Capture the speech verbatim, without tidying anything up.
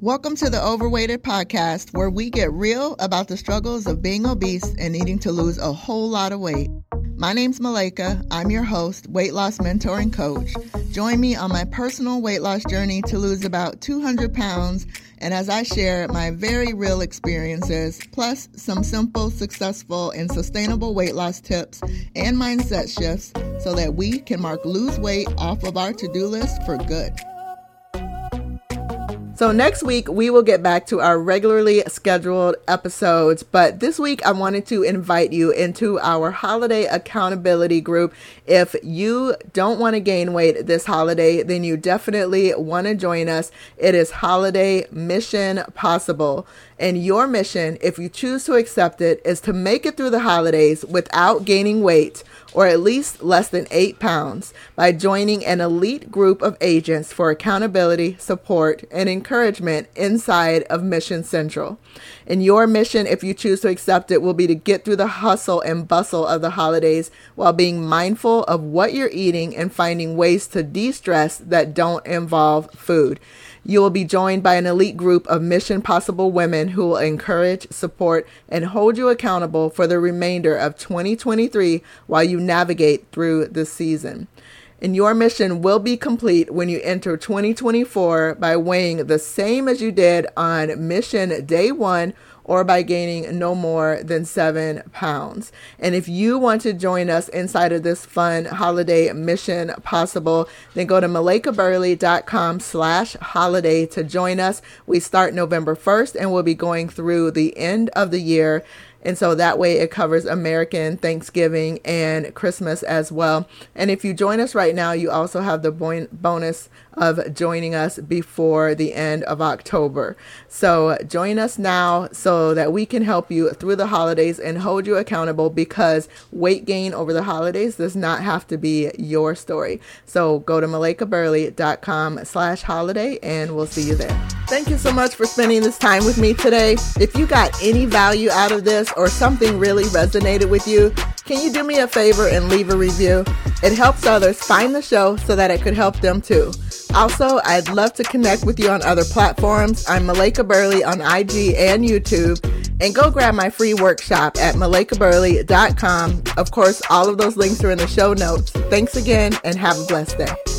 Welcome to the Overweighted Podcast, where we get real about the struggles of being obese and needing to lose a whole lot of weight. My name's Malaika. I'm your host, weight loss mentor and coach. Join me on my personal weight loss journey to lose about two hundred pounds, and as I share my very real experiences, plus some simple, successful, and sustainable weight loss tips and mindset shifts so that we can mark lose weight off of our to-do list for good. So next week, we will get back to our regularly scheduled episodes, but this week I wanted to invite you into our holiday accountability group. If you don't want to gain weight this holiday, then you definitely want to join us. It is Holiday Mission Possible. And your mission, if you choose to accept it, is to make it through the holidays without gaining weight, or at least less than eight pounds, by joining an elite group of agents for accountability, support, and encouragement inside of Mission Central. And your mission, if you choose to accept it, will be to get through the hustle and bustle of the holidays while being mindful of what you're eating and finding ways to de-stress that don't involve food. You will be joined by an elite group of Mission Possible women who will encourage, support, and hold you accountable for the remainder of twenty twenty-three while you navigate through the season. And your mission will be complete when you enter twenty twenty-four by weighing the same as you did on mission day one, or by gaining no more than seven pounds. And if you want to join us inside of this fun holiday mission possible, then go to MalaikaBurley.com slash holiday to join us. We start November first and we'll be going through the end of the year. And so that way it covers American Thanksgiving and Christmas as well. And if you join us right now, you also have the bonus of joining us before the end of October. So join us now so that we can help you through the holidays and hold you accountable, because weight gain over the holidays does not have to be your story. So go to MalaikaBurley.com slash holiday and we'll see you there. Thank you so much for spending this time with me today. If you got any value out of this or something really resonated with you, can you do me a favor and leave a review? It helps others find the show so that it could help them too. Also, I'd love to connect with you on other platforms. I'm Malaika Burley on I G and YouTube. And go grab my free workshop at Malaika Burley dot com. Of course, all of those links are in the show notes. Thanks again and have a blessed day.